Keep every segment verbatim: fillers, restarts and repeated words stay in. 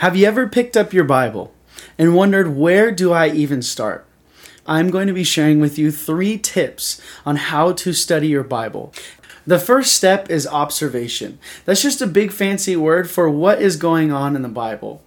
Have you ever picked up your Bible and wondered, where do I even start? I'm going to be sharing with you three tips on how to study your Bible. The first step is observation. That's just a big fancy word for what is going on in the Bible.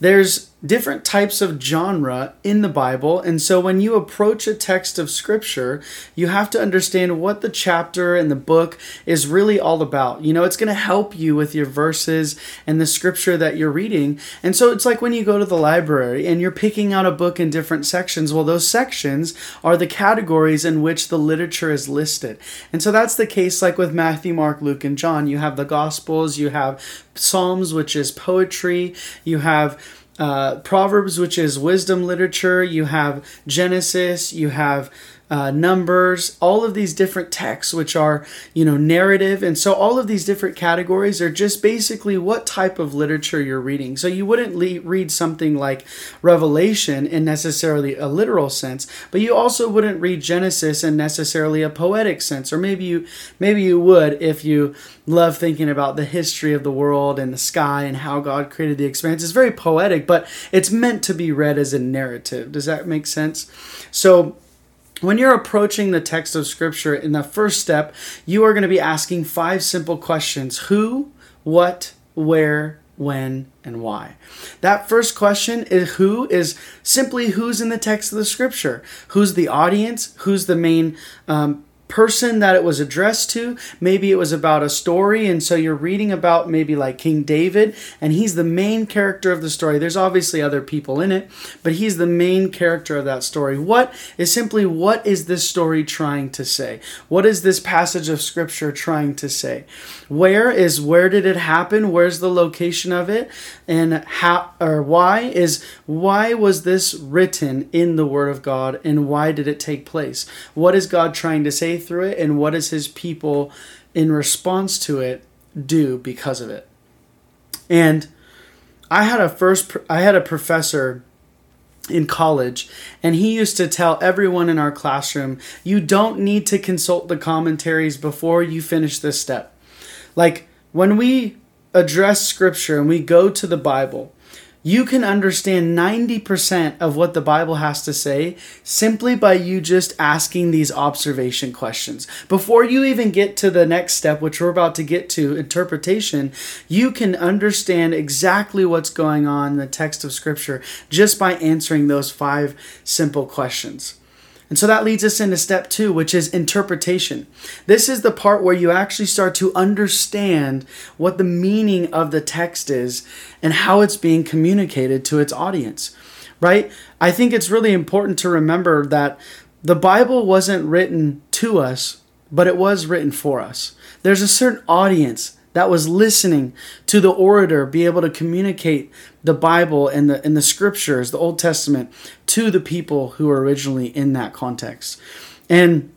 There's different types of genre in the Bible, and so when you approach a text of scripture, you have to understand what the chapter and the book is really all about. You know, it's going to help you with your verses and the scripture that you're reading. And so it's like when you go to the library and you're picking out a book in different sections. Well, those sections are the categories in which the literature is listed. And so that's the case like with Matthew, Mark, Luke, and John. You have the Gospels, you have Psalms, which is poetry, you have Uh, Proverbs, which is wisdom literature, you have Genesis, you have uh, Numbers, all of these different texts, which are, you know, narrative. And so all of these different categories are just basically what type of literature you're reading. So you wouldn't le- read something like Revelation in necessarily a literal sense, but you also wouldn't read Genesis in necessarily a poetic sense. Or maybe you, maybe you would if you love thinking about the history of the world and the sky and how God created the expanse. It's very poetic, but it's meant to be read as a narrative. Does that make sense? So when you're approaching the text of scripture, in the first step, you are going to be asking five simple questions. Who, what, where, when, and why. That first question is who is simply who's in the text of the scripture. Who's the audience? Who's the main um person that it was addressed to? Maybe it was about a story, and so you're reading about maybe like King David, and he's the main character of the story. There's obviously other people in it, but he's the main character of that story. What is simply, what is this story trying to say? What is this passage of scripture trying to say? Where is, where did it happen? Where's the location of it? And how, or why is, why was this written in the Word of God, and why did it take place? What is God trying to say through it, and what does his people in response to it do because of it? And I had a first I had a professor in college, and he used to tell everyone in our classroom, you don't need to consult the commentaries before you finish this step. Like, when we address scripture and we go to the Bible, you can understand ninety percent of what the Bible has to say simply by you just asking these observation questions. Before you even get to the next step, which we're about to get to, interpretation, you can understand exactly what's going on in the text of scripture just by answering those five simple questions. And so that leads us into step two, which is interpretation. This is the part where you actually start to understand what the meaning of the text is and how it's being communicated to its audience, right? I think it's really important to remember that the Bible wasn't written to us, but it was written for us. There's a certain audience that was listening to the orator be able to communicate the Bible and the and the scriptures, the Old Testament, to the people who were originally in that context. And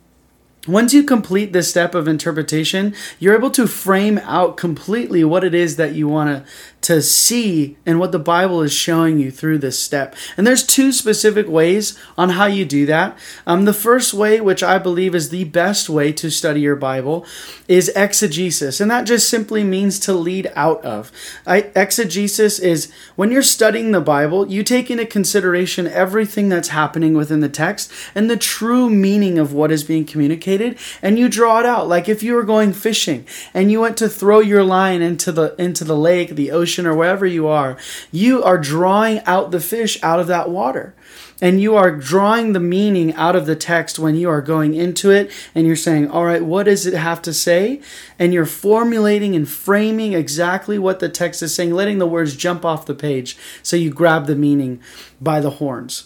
once you complete this step of interpretation, you're able to frame out completely what it is that you want to to see and what the Bible is showing you through this step. And there's two specific ways on how you do that. Um, the first way, which I believe is the best way to study your Bible, is exegesis. And that just simply means to lead out of. I, exegesis is when you're studying the Bible, you take into consideration everything that's happening within the text and the true meaning of what is being communicated, and you draw it out. Like if you were going fishing and you went to throw your line into the into the lake, the ocean, or wherever you are, you are drawing out the fish out of that water. And you are drawing the meaning out of the text when you are going into it, and you're saying, all right, what does it have to say? And you're formulating and framing exactly what the text is saying, letting the words jump off the page so you grab the meaning by the horns.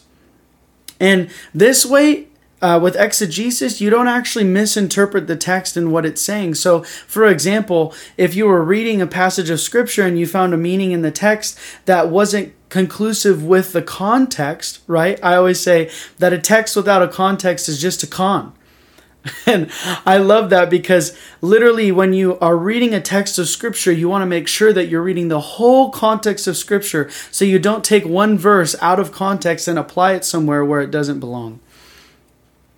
And this way, Uh, with exegesis, you don't actually misinterpret the text and what it's saying. So, for example, if you were reading a passage of scripture and you found a meaning in the text that wasn't conclusive with the context, right? I always say that a text without a context is just a con. And I love that because literally when you are reading a text of scripture, you want to make sure that you're reading the whole context of scripture so you don't take one verse out of context and apply it somewhere where it doesn't belong.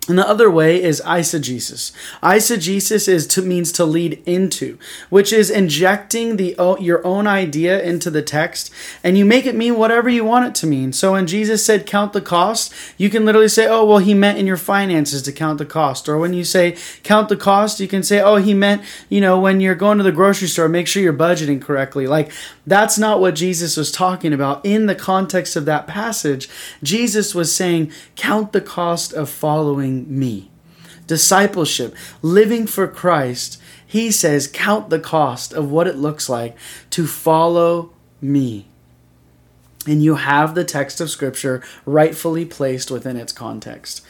And the other way is eisegesis. Eisegesis is to, means to lead into, which is injecting the your own idea into the text, and you make it mean whatever you want it to mean. So when Jesus said, count the cost, you can literally say, oh, well, he meant in your finances to count the cost. Or when you say, count the cost, you can say, oh, he meant, you know, when you're going to the grocery store, make sure you're budgeting correctly. Like, that's not what Jesus was talking about. In the context of that passage, Jesus was saying, count the cost of following me. Discipleship, living for Christ, he says, count the cost of what it looks like to follow me. And you have the text of Scripture rightfully placed within its context.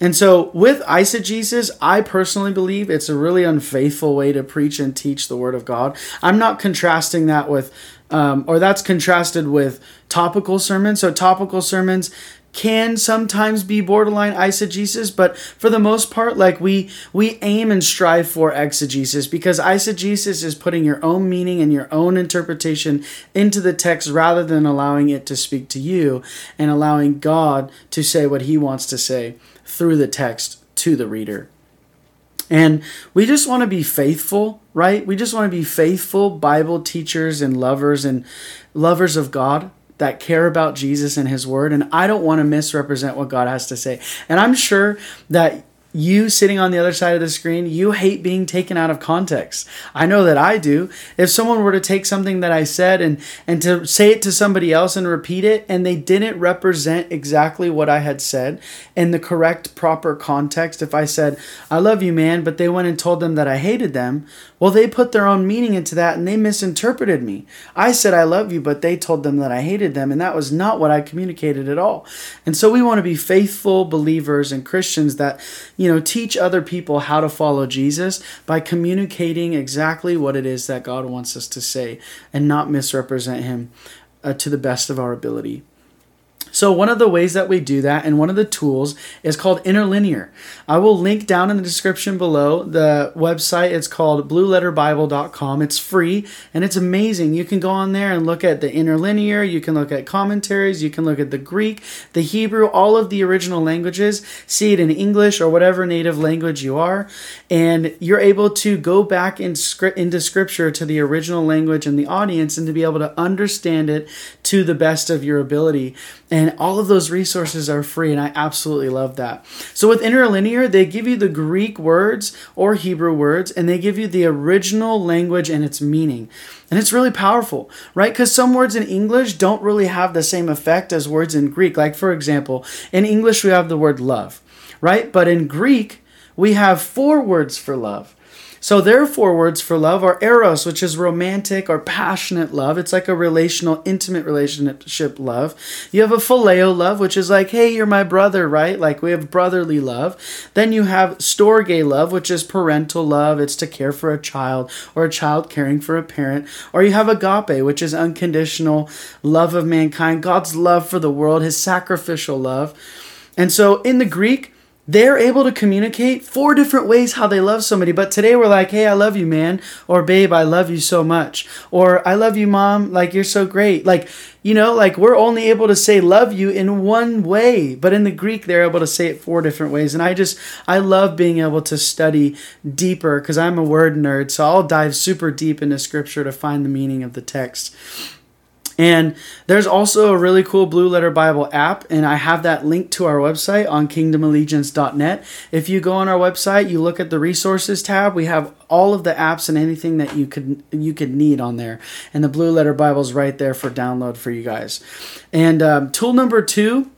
And so with eisegesis, I personally believe it's a really unfaithful way to preach and teach the Word of God. I'm not contrasting that with, um, or that's contrasted with topical sermons. So topical sermons can sometimes be borderline eisegesis, but for the most part, like we we aim and strive for exegesis, because eisegesis is putting your own meaning and your own interpretation into the text rather than allowing it to speak to you and allowing God to say what he wants to say through the text to the reader. And we just want to be faithful, right? We just want to be faithful Bible teachers and lovers and lovers of God that care about Jesus and his word. And I don't want to misrepresent what God has to say. And I'm sure that you sitting on the other side of the screen, you hate being taken out of context. I know that I do. If someone were to take something that I said and, and to say it to somebody else and repeat it, and they didn't represent exactly what I had said in the correct, proper context, if I said, I love you, man, but they went and told them that I hated them, well, they put their own meaning into that and they misinterpreted me. I said, I love you, but they told them that I hated them, and that was not what I communicated at all. And so we want to be faithful believers and Christians that, you know, teach other people how to follow Jesus by communicating exactly what it is that God wants us to say and not misrepresent him uh, to the best of our ability. So one of the ways that we do that, and one of the tools, is called Interlinear. I will link down in the description below the website. It's called blue letter bible dot com. It's free and it's amazing. You can go on there and look at the Interlinear. You can look at commentaries. You can look at the Greek, the Hebrew, all of the original languages. See it in English or whatever native language you are. And you're able to go back in script, into Scripture to the original language and the audience, and to be able to understand it to the best of your ability. And all of those resources are free, and I absolutely love that. So with Interlinear, they give you the Greek words or Hebrew words, and they give you the original language and its meaning. And it's really powerful, right? Because some words in English don't really have the same effect as words in Greek. Like, for example, in English, we have the word love, right? But in Greek, we have four words for love. So their four words for love are eros, which is romantic or passionate love. It's like a relational, intimate relationship love. You have a phileo love, which is like, hey, you're my brother, right? Like, we have brotherly love. Then you have storge love, which is parental love. It's to care for a child, or a child caring for a parent. Or you have agape, which is unconditional love of mankind, God's love for the world, his sacrificial love. And so in the Greek, they're able to communicate four different ways how they love somebody. But today we're like, hey, I love you, man. Or babe, I love you so much. Or I love you, mom. Like, you're so great. Like, you know, like, we're only able to say love you in one way. But in the Greek, they're able to say it four different ways. And I just, I love being able to study deeper, because I'm a word nerd. So I'll dive super deep into Scripture to find the meaning of the text. And there's also a really cool Blue Letter Bible app, and I have that linked to our website on kingdom allegiance dot net. If you go on our website, you look at the resources tab, we have all of the apps and anything that you could you could need on there. And the Blue Letter Bible's right there for download for you guys. And um, tool number two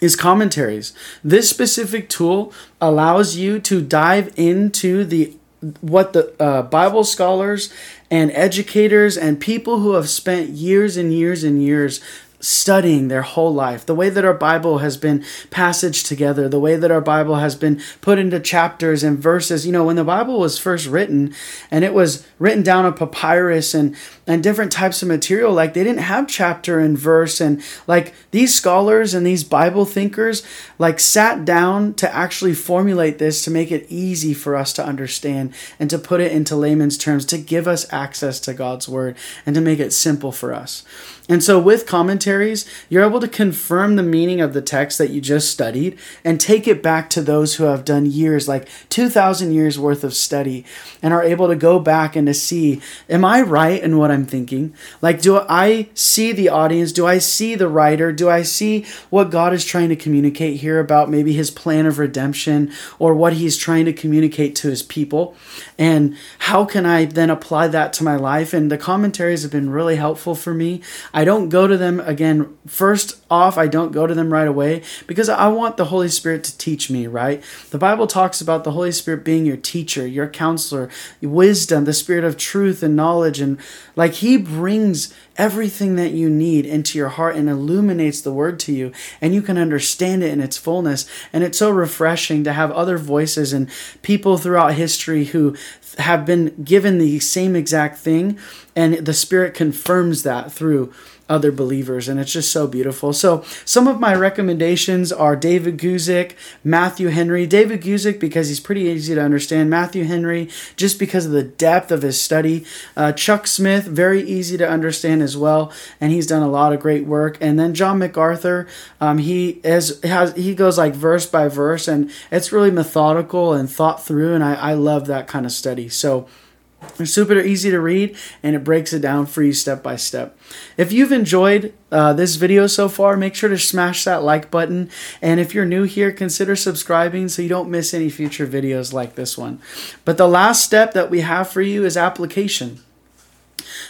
is commentaries. This specific tool allows you to dive into the what the uh, Bible scholars and educators and people who have spent years and years and years studying their whole life, the way that our Bible has been passaged together, the way that our Bible has been put into chapters and verses. You know, when the Bible was first written, and it was written down on papyrus and, and different types of material, like, they didn't have chapter and verse. And like, these scholars and these Bible thinkers, like, sat down to actually formulate this, to make it easy for us to understand and to put it into layman's terms, to give us access to God's word and to make it simple for us. And so with commentary, commentaries, you're able to confirm the meaning of the text that you just studied and take it back to those who have done years, like two thousand years worth of study, and are able to go back and to see, am I right in what I'm thinking? Like, do I see the audience? Do I see the writer? Do I see what God is trying to communicate here about maybe his plan of redemption or what he's trying to communicate to his people? And how can I then apply that to my life? And the commentaries have been really helpful for me. I don't go to them again. First off, I don't go to them right away because I want the Holy Spirit to teach me, right? The Bible talks about the Holy Spirit being your teacher, your counselor, wisdom, the spirit of truth and knowledge. And like he brings everything that you need into your heart and illuminates the word to you, and you can understand it in its fullness. And it's so refreshing to have other voices and people throughout history who have been given the same exact thing, and the Spirit confirms that through other believers, and it's just so beautiful. So some of my recommendations are David Guzik, Matthew Henry. David Guzik because he's pretty easy to understand. Matthew Henry just because of the depth of his study. Uh, Chuck Smith, very easy to understand as well, and he's done a lot of great work. And then John MacArthur, um, he is has he goes like verse by verse, and it's really methodical and thought through, and I, I love that kind of study. So they're super easy to read, and it breaks it down for you step by step. If you've enjoyed uh, this video so far, make sure to smash that like button. And if you're new here, consider subscribing so you don't miss any future videos like this one. But the last step that we have for you is application.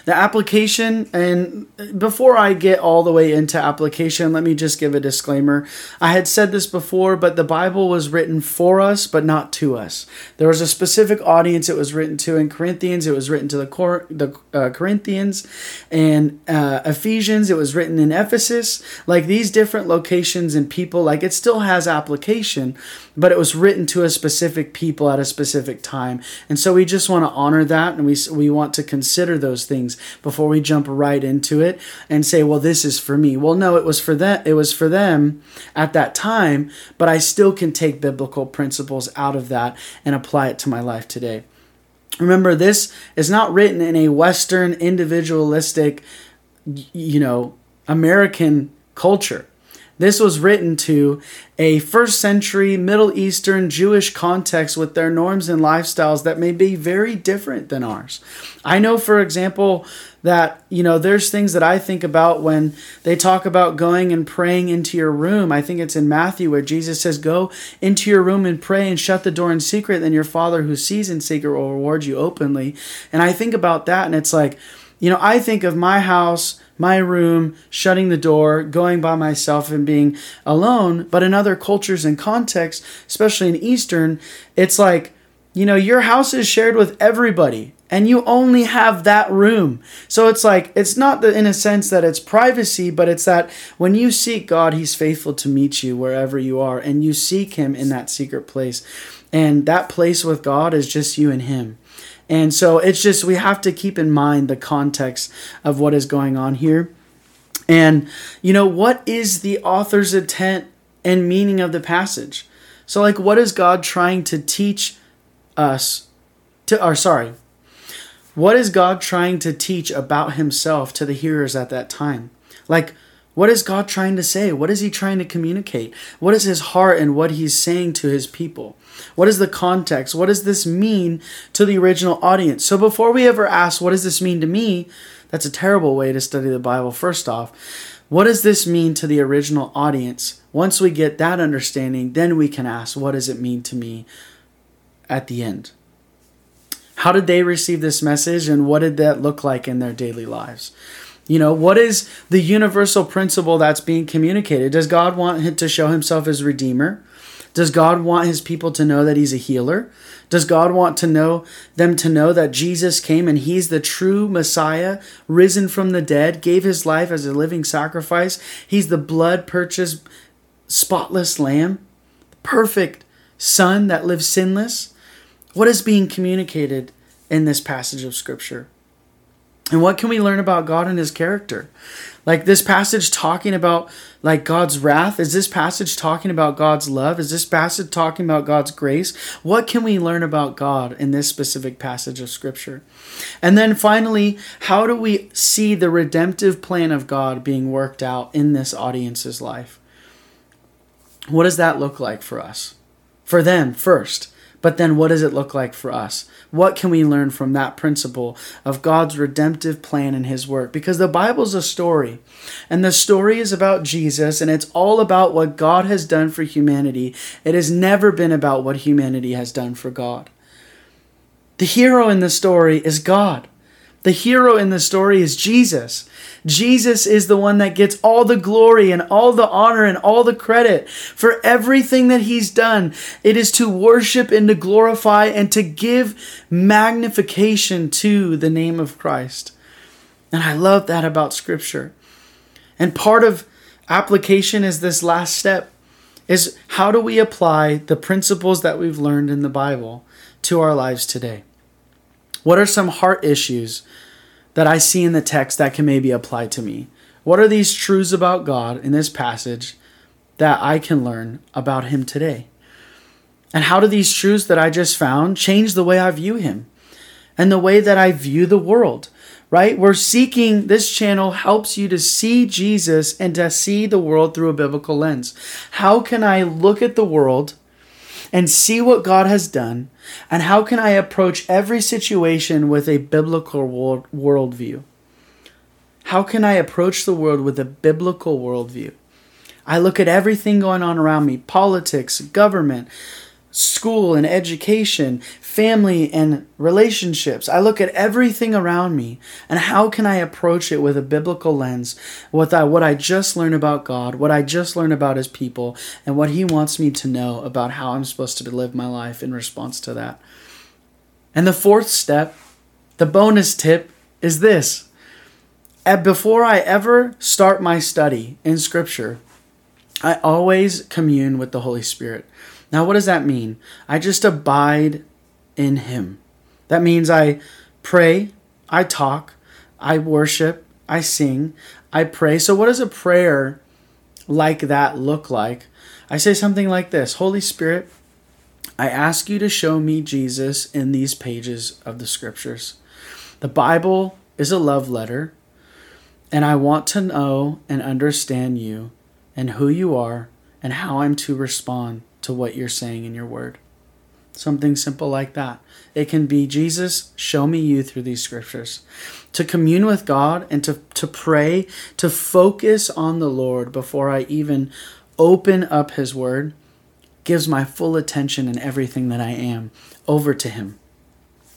The application, and before I get all the way into application, let me just give a disclaimer. I had said this before, but the Bible was written for us, but not to us. There was a specific audience it was written to. In Corinthians, it was written to the, Cor- the uh, Corinthians. And uh, Ephesians, it was written in Ephesus. Like these different locations and people, like it still has application, but it was written to a specific people at a specific time. And so we just want to honor that, and we we want to consider those things before we jump right into it and say, well, this is for me. Well, no, it was for them. It was for them at that time, but I still can take biblical principles out of that and apply it to my life today. Remember, this is not written in a Western individualistic, you know, American culture. This was written to a first century Middle Eastern Jewish context with their norms and lifestyles that may be very different than ours. I know, for example, that, you know, there's things that I think about when they talk about going and praying into your room. I think it's in Matthew where Jesus says, go into your room and pray and shut the door in secret, then your Father who sees in secret will reward you openly. And I think about that, and it's like, you know, I think of my house, my room, shutting the door, going by myself and being alone. But in other cultures and contexts, especially in Eastern, it's like, you know, your house is shared with everybody and you only have that room. So it's like, it's not the, in a sense that it's privacy, but it's that when you seek God, he's faithful to meet you wherever you are, and you seek him in that secret place. And that place with God is just you and him. And so it's just, we have to keep in mind the context of what is going on here. And, you know, what is the author's intent and meaning of the passage? So, like, what is God trying to teach us to, or sorry, what is God trying to teach about himself to the hearers at that time? Like, what is God trying to say? What is he trying to communicate? What is his heart and what he's saying to his people? What is the context? What does this mean to the original audience? So before we ever ask, what does this mean to me? That's a terrible way to study the Bible, first off. What does this mean to the original audience? Once we get that understanding, then we can ask, what does it mean to me at the end? How did they receive this message, and what did that look like in their daily lives? You know, what is the universal principle that's being communicated? Does God want to show himself as Redeemer? Does God want his people to know that he's a healer? Does God want to know them to know that Jesus came and he's the true Messiah, risen from the dead, gave his life as a living sacrifice? He's the blood-purchased, spotless lamb, perfect son that lives sinless. What is being communicated in this passage of Scripture? And what can we learn about God and his character? Like this passage talking about like God's wrath? Is this passage talking about God's love? Is this passage talking about God's grace? What can we learn about God in this specific passage of Scripture? And then finally, how do we see the redemptive plan of God being worked out in this audience's life? What does that look like for us? For them first. But then what does it look like for us? What can we learn from that principle of God's redemptive plan and his work? Because the Bible's a story, and the story is about Jesus, and it's all about what God has done for humanity. It has never been about what humanity has done for God. The hero in the story is God. The hero in the story is Jesus. Jesus is the one that gets all the glory and all the honor and all the credit for everything that he's done. It is to worship and to glorify and to give magnification to the name of Christ. And I love that about Scripture. And part of application is this last step, is how do we apply the principles that we've learned in the Bible to our lives today? What are some heart issues that I see in the text that can maybe apply to me? What are these truths about God in this passage that I can learn about him today? And how do these truths that I just found change the way I view him and the way that I view the world, right? We're seeking, this channel helps you to see Jesus and to see the world through a biblical lens. How can I look at the world and see what God has done, and how can I approach every situation with a biblical world, worldview? How can I approach the world with a biblical worldview? I look at everything going on around me, politics, government, school and education, family and relationships. I look at everything around me, and how can I approach it with a biblical lens, with what I just learned about God, what I just learned about his people, and what he wants me to know about how I'm supposed to live my life in response to that. And the fourth step, the bonus tip, is this. Before I ever start my study in Scripture, I always commune with the Holy Spirit. Now, what does that mean? I just abide in him. That means I pray, I talk, I worship, I sing, I pray. So what does a prayer like that look like? I say something like this: Holy Spirit, I ask you to show me Jesus in these pages of the Scriptures. The Bible is a love letter, and I want to know and understand you and who you are and how I'm to respond to what you're saying in your word. Something simple like that. It can be, Jesus, show me you through these Scriptures. To commune with God and to, to pray, to focus on the Lord before I even open up his word, gives my full attention and everything that I am over to him.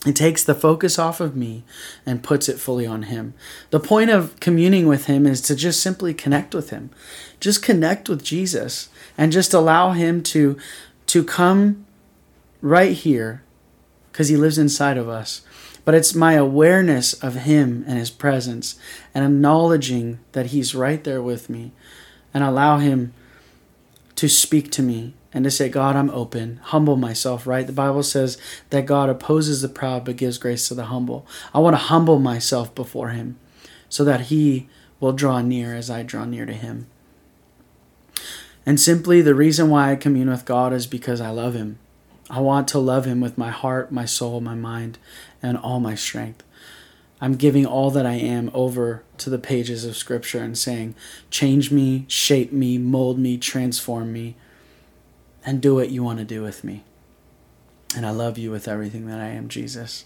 It takes the focus off of me and puts it fully on him. The point of communing with him is to just simply connect with him. Just connect with Jesus and just allow him to, to come right here, because he lives inside of us. But it's my awareness of him and his presence and acknowledging that he's right there with me, and allow him to speak to me. And to say, God, I'm open. Humble myself, right? The Bible says that God opposes the proud but gives grace to the humble. I want to humble myself before him so that he will draw near as I draw near to him. And simply the reason why I commune with God is because I love him. I want to love him with my heart, my soul, my mind, and all my strength. I'm giving all that I am over to the pages of Scripture and saying, change me, shape me, mold me, transform me. And do what you want to do with me. And I love you with everything that I am, Jesus.